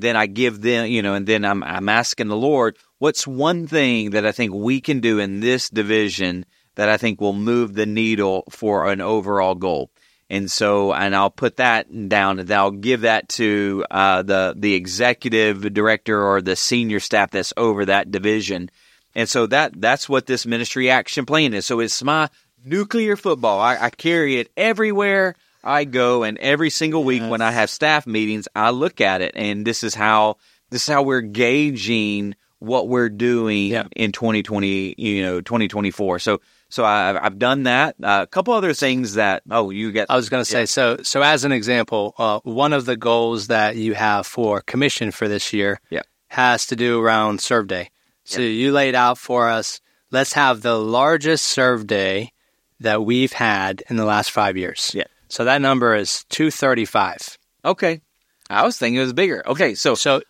then I give them, and then I'm asking the Lord, what's one thing that I think we can do in this division that I think will move the needle for an overall goal? And so, and I'll put that down, and I'll give that to the executive director or the senior staff that's over that division. And so that's what this ministry action plan is. So it's my nuclear football. I carry it everywhere I go, and every single week when I have staff meetings, I look at it, and this is how we're gauging what we're doing in 2024. So I've done that. A couple other things that I was going to say. Yeah. So as an example, one of the goals that you have for commission for this year has to do around Serve Day. So you laid out for us, let's have the largest Serve Day that we've had in the last 5 years. Yeah. So that number is 235. Okay. I was thinking it was bigger. Okay. So the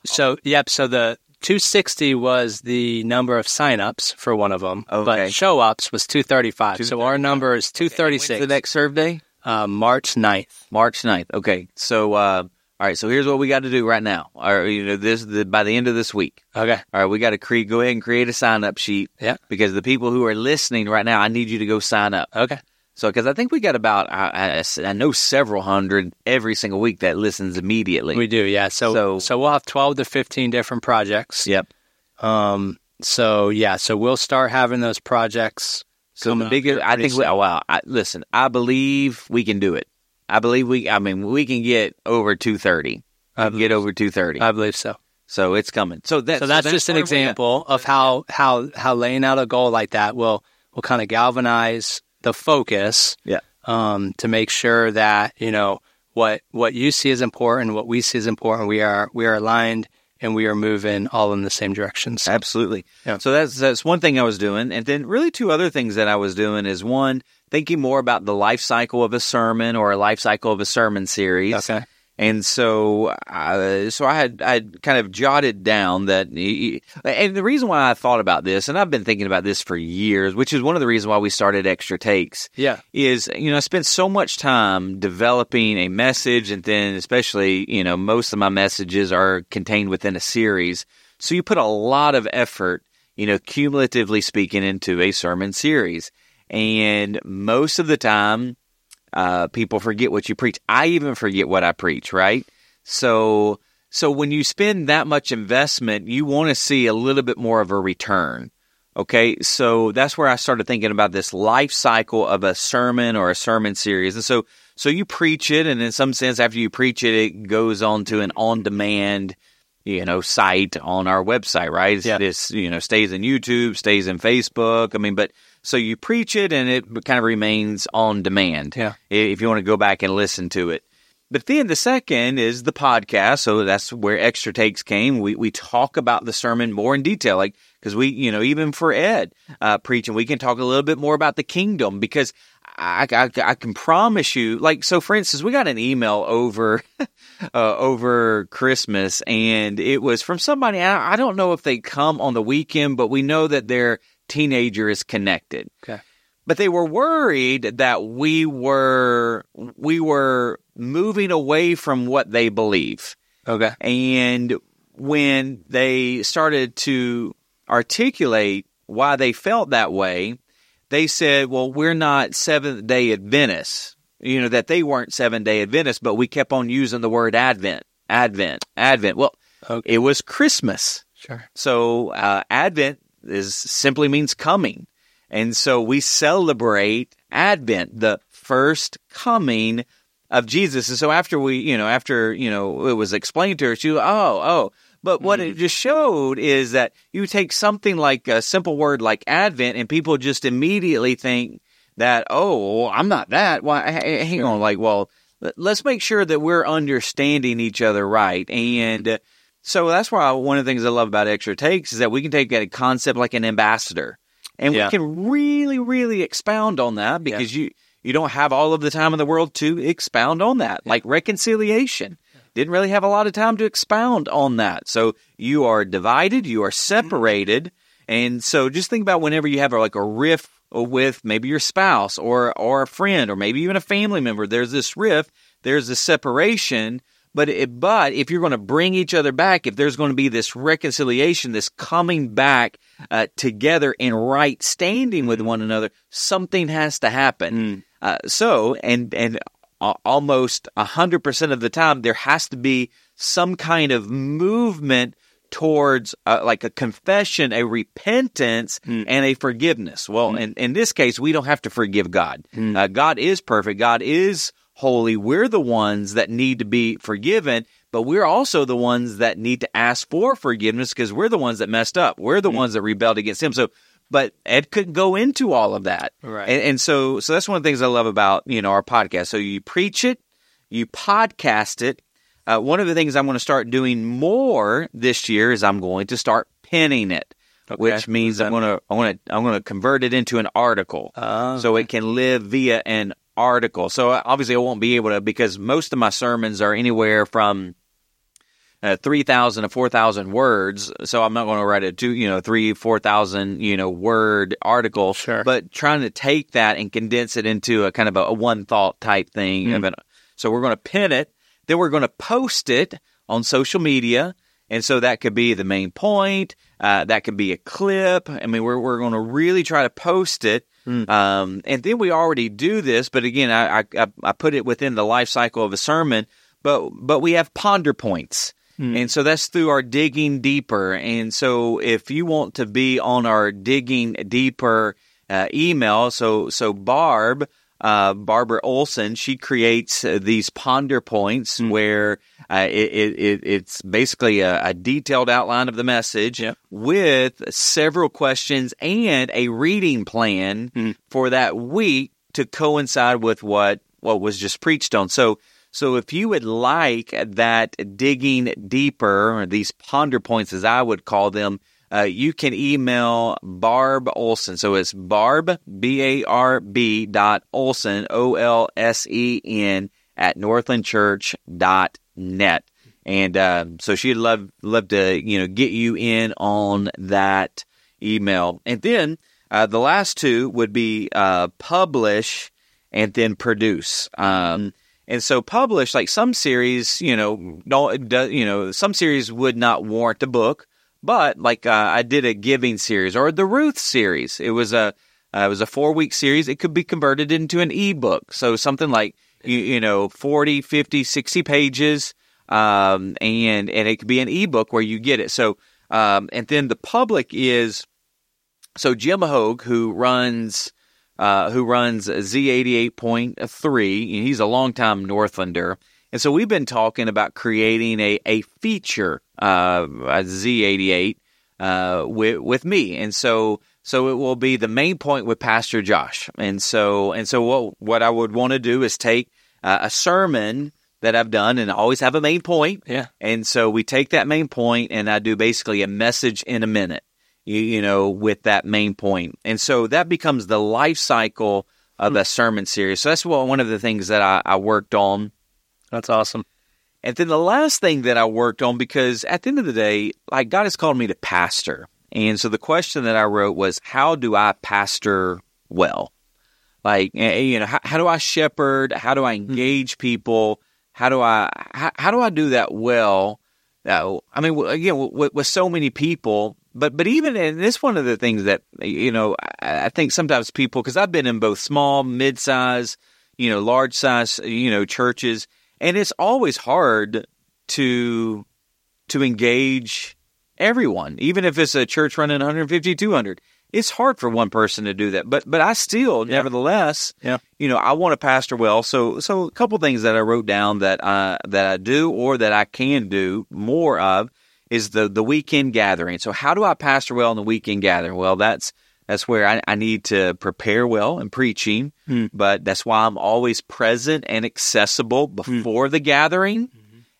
260 was the number of signups for one of them, but show-ups was 235. So our number is 236. When's the next Serve Day? March 9th. March 9th. Okay. So, all right. So here's what we got to do right now. Or, by the end of this week. Okay. All right. We got to go ahead and create a sign-up sheet. Yeah. Because the people who are listening right now, I need you to go sign up. Okay. So, because I think we got about, I know several hundred every single week that listens immediately. We do, yeah. So we'll have 12 to 15 different projects. Yep. So we'll start having those projects. So the biggest, I think, listen, I believe we can do it. We can get over 230. I believe so. So it's coming. So that's just an example of how laying out a goal like that will kind of galvanize the focus, to make sure that, you know, what you see is important, what we see is important. We are aligned and we are moving all in the same directions. Absolutely. Yeah. So that's one thing I was doing. And then really two other things that I was doing is, one, thinking more about the life cycle of a sermon or a life cycle of a sermon series. Okay. And so, I had kind of jotted down that, and the reason why I thought about this, and I've been thinking about this for years, which is one of the reasons why we started Extra Takes. Yeah, is, you know, I spent so much time developing a message, and then especially, you know, most of my messages are contained within a series, so you put a lot of effort, you know, cumulatively speaking, into a sermon series, and most of the time, people forget what you preach. I even forget what I preach, right? So when you spend that much investment, you want to see a little bit more of a return, okay? So that's where I started thinking about this life cycle of a sermon or a sermon series. And so you preach it, and in some sense, after you preach it, it goes on to an on-demand, you know, site on our website, right? It's, yeah. This, you know, stays in YouTube, stays in Facebook. I mean, but... So you preach it, and it kind of remains on demand, yeah, if you want to go back and listen to it. But then the second is the podcast, so that's where Extra Takes came. We talk about the sermon more in detail, like, because we, you know, even for Ed preaching, we can talk a little bit more about the kingdom, because I can promise you, like, so for instance, we got an email over Christmas, and it was from somebody, I don't know if they come on the weekend, but we know that they're teenager is connected. Okay. But they were worried that we were moving away from what they believe. Okay. And when they started to articulate why they felt that way, they said, well, we're not Seventh-day Adventists. You know, that they weren't Seventh-day Adventists, but we kept on using the word Advent. Well, okay. It was Christmas. Sure. So Advent simply means coming. And so we celebrate Advent, the first coming of Jesus. And so after it was explained to her, she was, oh. But what it just showed is that you take something like a simple word like Advent, and people just immediately think that, oh, I'm not that. Why? Hang on. Like, well, let's make sure that we're understanding each other right. And so that's why one of the things I love about Extra Takes is that we can take a concept like an ambassador, and we can really, really expound on that, because you don't have all of the time in the world to expound on that. Yeah. Like reconciliation. Yeah. Didn't really have a lot of time to expound on that. So you are divided, you are separated. And so just think about whenever you have like a rift with maybe your spouse or a friend or maybe even a family member, there's this rift, there's this separation. But if you're going to bring each other back, if there's going to be this reconciliation, this coming back together in right standing with one another, something has to happen. So almost 100% of the time, there has to be some kind of movement towards like a confession, a repentance, and a forgiveness. Well, in this case, we don't have to forgive God. God is perfect. God is holy. We're the ones that need to be forgiven, but we're also the ones that need to ask for forgiveness, because we're the ones that messed up. We're the ones that rebelled against him. So, but Ed couldn't go into all of that. Right. And so that's one of the things I love about, you know, our podcast. So you preach it, you podcast it. One of the things I'm going to start doing more this year is I'm going to start penning it. Okay. Which means I'm going to convert it into an article, so it can live via an article. So obviously I won't be able to, because most of my sermons are anywhere from 3,000 to 4,000 words. So I'm not going to write a 3,000-4,000 word article. Sure. But trying to take that and condense it into a kind of a one thought type thing. So we're going to pin it, then we're going to post it on social media. And so that could be the main point. That could be a clip. I mean, we're going to really try to post it. And then we already do this, but again, I put it within the life cycle of a sermon. But we have ponder points. And so that's through our digging deeper. And so if you want to be on our digging deeper email, so Barb, Barbara Olson, she creates these ponder points where it's basically a detailed outline of the message with several questions and a reading plan for that week to coincide with what was just preached on. So if you would like that digging deeper, or these ponder points as I would call them, you can email Barb Olson. So it's Barb, B-A-R-B dot Olson, O-L-S-E-N at northlandchurch.net. And so she'd love to get you in on that email. And then the last two would be publish and then produce. And so publish, like some series, some series would not warrant a book, but like I did a giving series or the Ruth series. It was a 4-week series. It could be converted into an ebook. So something like 40, 50, 60 pages, and it could be an ebook where you get it. So and then the public is so Jim Hogue, who runs Z 88.3. He's a longtime Northlander. And so we've been talking about creating a feature, a Z 88, with me. And so it will be the main point with Pastor Josh. And so what I would want to do is take a sermon that I've done and always have a main point. Yeah. And so we take that main point and I do basically a message in a minute, with that main point. And so that becomes the life cycle of a sermon series. So that's one of the things that I worked on. That's awesome. And then the last thing that I worked on, because at the end of the day, like God has called me to pastor. And so the question that I wrote was, how do I pastor well? Like, how do I shepherd? How do I engage people? How do I do that well? I mean, again, with so many people. But even, and it's one of the things that, I think sometimes people, because I've been in both small, mid-size, large size, churches, and it's always hard to engage everyone, even if it's a church running 150, 200. It's hard for one person to do that. But I still, nevertheless, I want to pastor well. So a couple things that I wrote down that I do or that I can do more of is the weekend gathering. So how do I pastor well in the weekend gathering? Well, that's where I need to prepare well in preaching, but that's why I'm always present and accessible before the gathering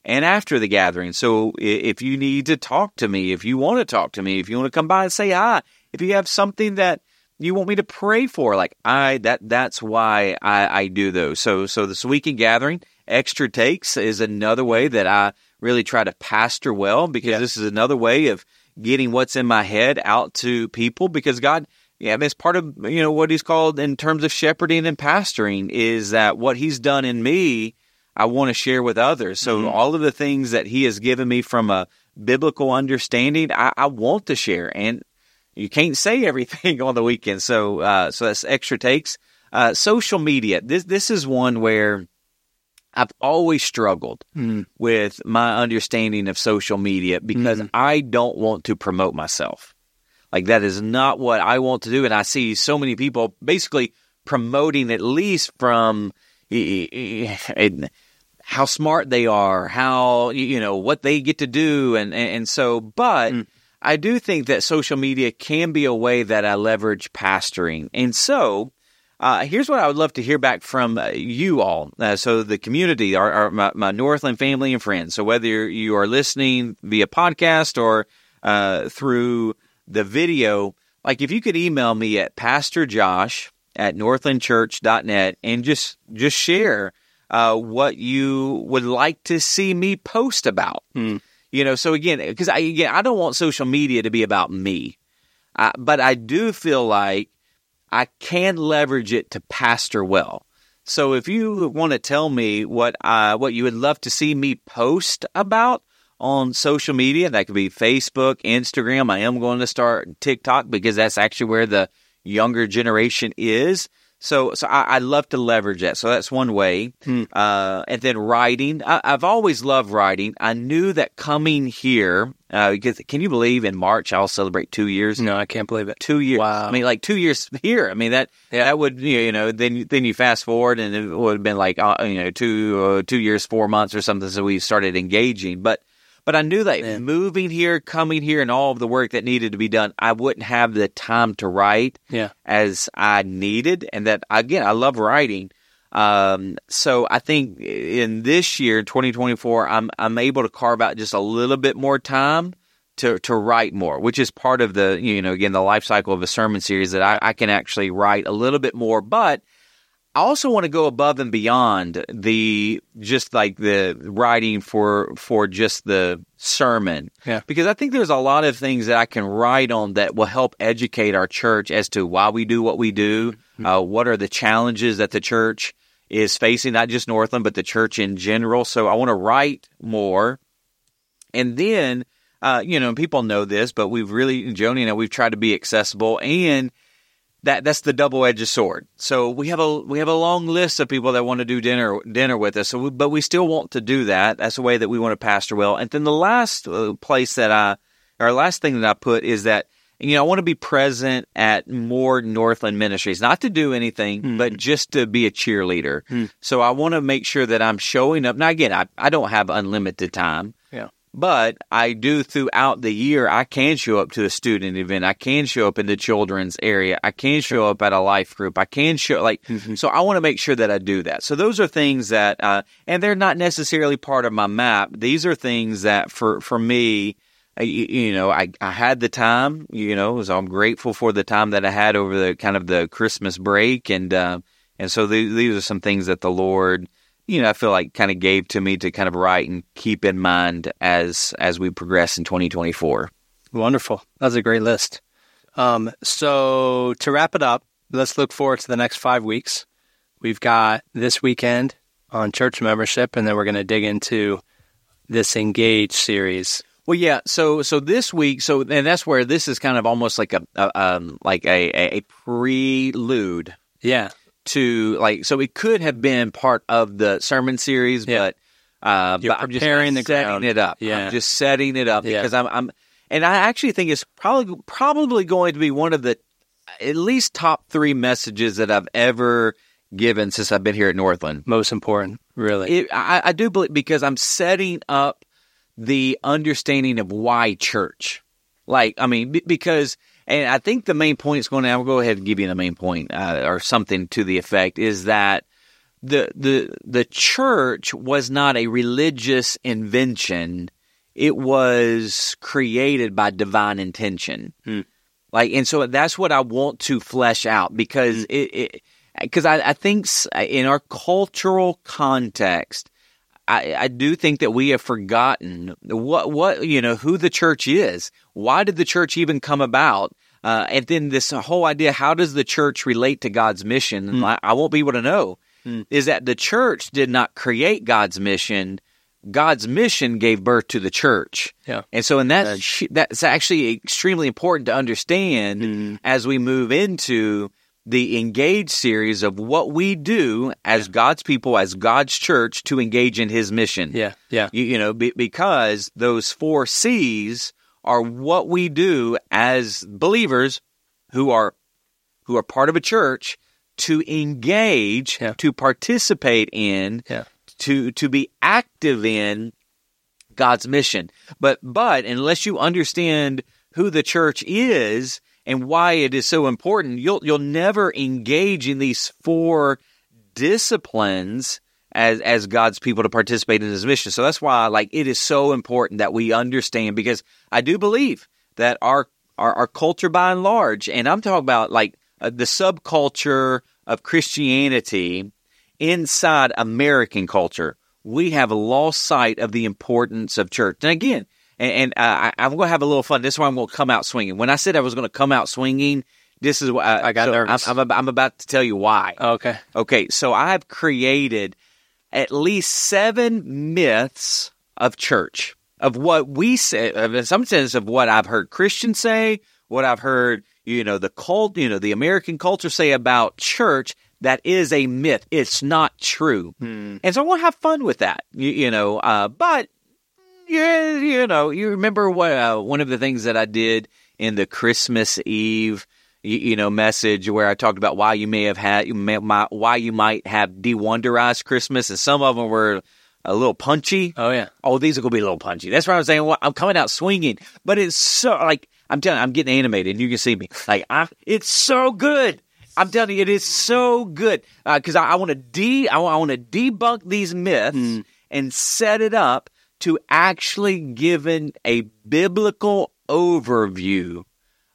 and after the gathering. So if you need to talk to me, if you want to talk to me, if you want to come by and say hi, if you have something that you want me to pray for, that's why I do those. So this weekend gathering, extra takes is another way that I really try to pastor well, because this is another way of getting what's in my head out to people, because God, it's part of, what he's called in terms of shepherding and pastoring is that what he's done in me, I want to share with others. So all of the things that he has given me from a biblical understanding, I want to share, and you can't say everything on the weekend. So that's extra takes. Social media. This is one where I've always struggled with my understanding of social media, because I don't want to promote myself. Like, that is not what I want to do. And I see so many people basically promoting, at least from how smart they are, how, what they get to do. And so, but I do think that social media can be a way that I leverage pastoring. And so, here's what I would love to hear back from you all. So the community, my Northland family and friends. So whether you are listening via podcast or through the video, like if you could email me at pastorjosh@northlandchurch.net and just share what you would like to see me post about. So again, because I don't want social media to be about me, but I do feel like I can leverage it to pastor well. So if you want to tell me what you would love to see me post about, on social media. That could be Facebook, Instagram. I am going to start TikTok because that's actually where the younger generation is. So I love to leverage that. So that's one way. And then writing. I've always loved writing. I knew that coming here, because can you believe in March I'll celebrate 2 years? No, I can't believe it. 2 years. Wow. I mean, like 2 years here. I mean, that would, you know, then you fast forward and it would have been like, 2 years, 4 months or something. So we started engaging. But I knew that moving here, coming here, and all of the work that needed to be done, I wouldn't have the time to write as I needed. And that, again, I love writing. So I think in this year, 2024, I'm able to carve out just a little bit more time to write more, which is part of the, again, the life cycle of a sermon series, that I can actually write a little bit more. But I also want to go above and beyond the writing for just the sermon. Yeah. Because I think there's a lot of things that I can write on that will help educate our church as to why we do what we do, what are the challenges that the church is facing, not just Northland, but the church in general. So I want to write more. And then, people know this, but we've really, Joni and I, we've tried to be accessible, and that's the double-edged sword. So we have a long list of people that want to do dinner with us. But we still want to do that. That's the way that we want to pastor well. And then the last place last thing that I put is that I want to be present at more Northland ministries, not to do anything, but just to be a cheerleader. So I want to make sure that I'm showing up. Now again, I don't have unlimited time. Yeah. But I do throughout the year, I can show up to a student event. I can show up in the children's area. I can show up at a life group. I can show so I want to make sure that I do that. So those are things that, and they're not necessarily part of my map. These are things that for me, I had the time, so I'm grateful for the time that I had over the kind of the Christmas break. And so these are some things that the Lord, I feel like kind of gave to me to kind of write and keep in mind as we progress in 2024. Wonderful. That's a great list. So to wrap it up, let's look forward to the next 5 weeks. We've got this weekend on church membership, and then we're going to dig into this Engage series. Well, yeah. So this week, and that's where this is kind of almost like a prelude. Yeah. So it could have been part of the sermon series, but I'm just setting it up. Yeah. I'm just setting it up because and I actually think it's probably going to be one of the at least top three messages that I've ever given since I've been here at Northland. Most important, really. I do believe, because I'm setting up the understanding of why church. Because. And I think the main point is I'll go ahead and give you the main point or something to the effect, is that the church was not a religious invention. It was created by divine intention. And so that's what I want to flesh out, because I think in our cultural context, I do think that we have forgotten what who the church is. Why did the church even come about? And then this whole idea, how does the church relate to God's mission? I won't be able to know, is that the church did not create God's mission. God's mission gave birth to the church. Yeah. And so that's actually extremely important to understand as we move into the Engage series of what we do as God's people, as God's church, to engage in His mission. Yeah, yeah. Because those 4 C's are what we do as believers who are part of a church, to engage, to participate in, to be active in God's mission. But unless you understand who the church is and why it is so important, you'll never engage in these 4 disciplines as God's people to participate in His mission. So that's why it is so important that we understand, because I do believe that our culture by and large, and I'm talking about the subculture of Christianity inside American culture, we have lost sight of the importance of church. And again, I'm going to have a little fun. This is why I'm going to come out swinging. When I said I was going to come out swinging, this is what I got nervous. I'm about to tell you why. Okay. So I've created at least 7 myths of church, of what we say, in some sense, of what I've heard Christians say, what I've heard, the American culture say about church, that is a myth. It's not true. Hmm. And so I want to have fun with that, but, you remember what one of the things that I did in the Christmas Eve message where I talked about why you may have had why you might have de-wonderized Christmas, and some of them were a little punchy. Oh yeah. Oh, these are gonna be a little punchy. That's why I'm saying, well, I'm coming out swinging, but it's so like I'm telling you, I'm getting animated, and you can see me like it's so good. I'm telling you, it is so good because I want to debunk these myths and set it up to actually giving a biblical overview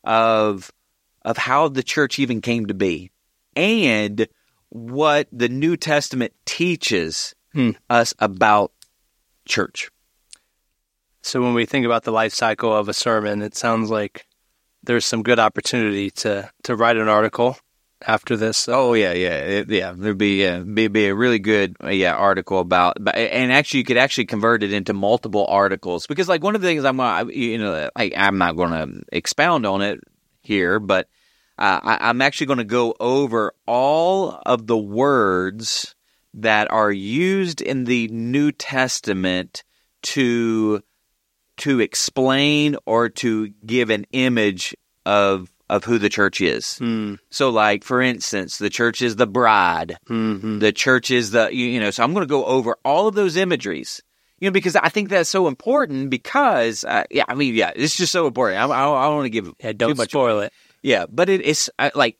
of how the church even came to be, and what the New Testament teaches us about church. So when we think about the life cycle of a sermon, it sounds like there's some good opportunity to write an article after this. Oh yeah. There'd be a really good article about, and actually you could actually convert it into multiple articles, because like one of the things I'm not going to expound on it here, but I'm actually going to go over all of the words that are used in the New Testament to explain or to give an image of who the church is. Mm. So, like for instance, the church is the bride. Mm-hmm. The church is So I'm going to go over all of those imageries. Because I think that's so important. Because it's just so important. I don't want to give too much. Spoil it. Yeah, but it's like,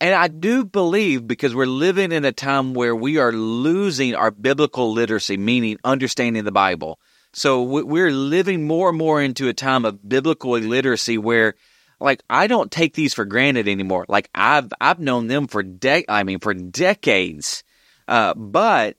and I do believe, because we're living in a time where we are losing our biblical literacy, meaning understanding the Bible. So we're living more and more into a time of biblical illiteracy, where, like, I don't take these for granted anymore. Like I've known them for decades, but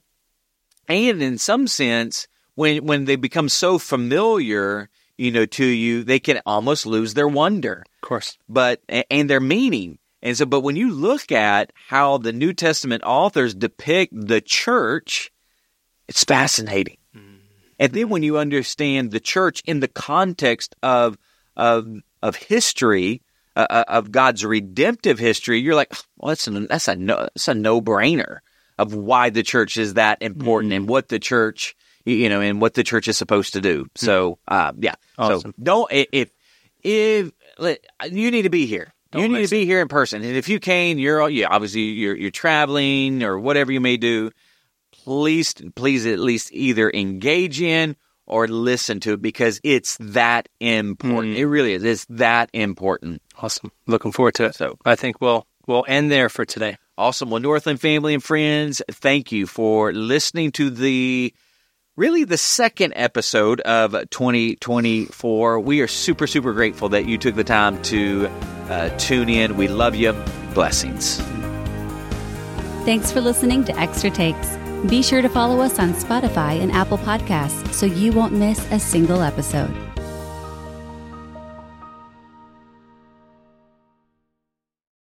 and in some sense, when they become so familiar, to you, they can almost lose their wonder. Of course. But, and their meaning. And so, but when you look at how the New Testament authors depict the church, it's fascinating. Mm-hmm. And then when you understand the church in the context of history, of God's redemptive history, you're like, well, that's a no-brainer of why the church is that important, mm-hmm. and what the church, and what the church is supposed to do. So, yeah. Awesome. So don't, if you need to be here, be here in person. And if you can, you're obviously traveling or whatever you may do, please at least either engage in or listen to it, because it's that important. Mm. It really is. It's that important. Awesome. Looking forward to it. So I think we'll end there for today. Awesome. Well, Northland family and friends, thank you for listening to the second episode of 2024. We are super, super grateful that you took the time to tune in. We love you. Blessings. Thanks for listening to Extra Takes. Be sure to follow us on Spotify and Apple Podcasts so you won't miss a single episode.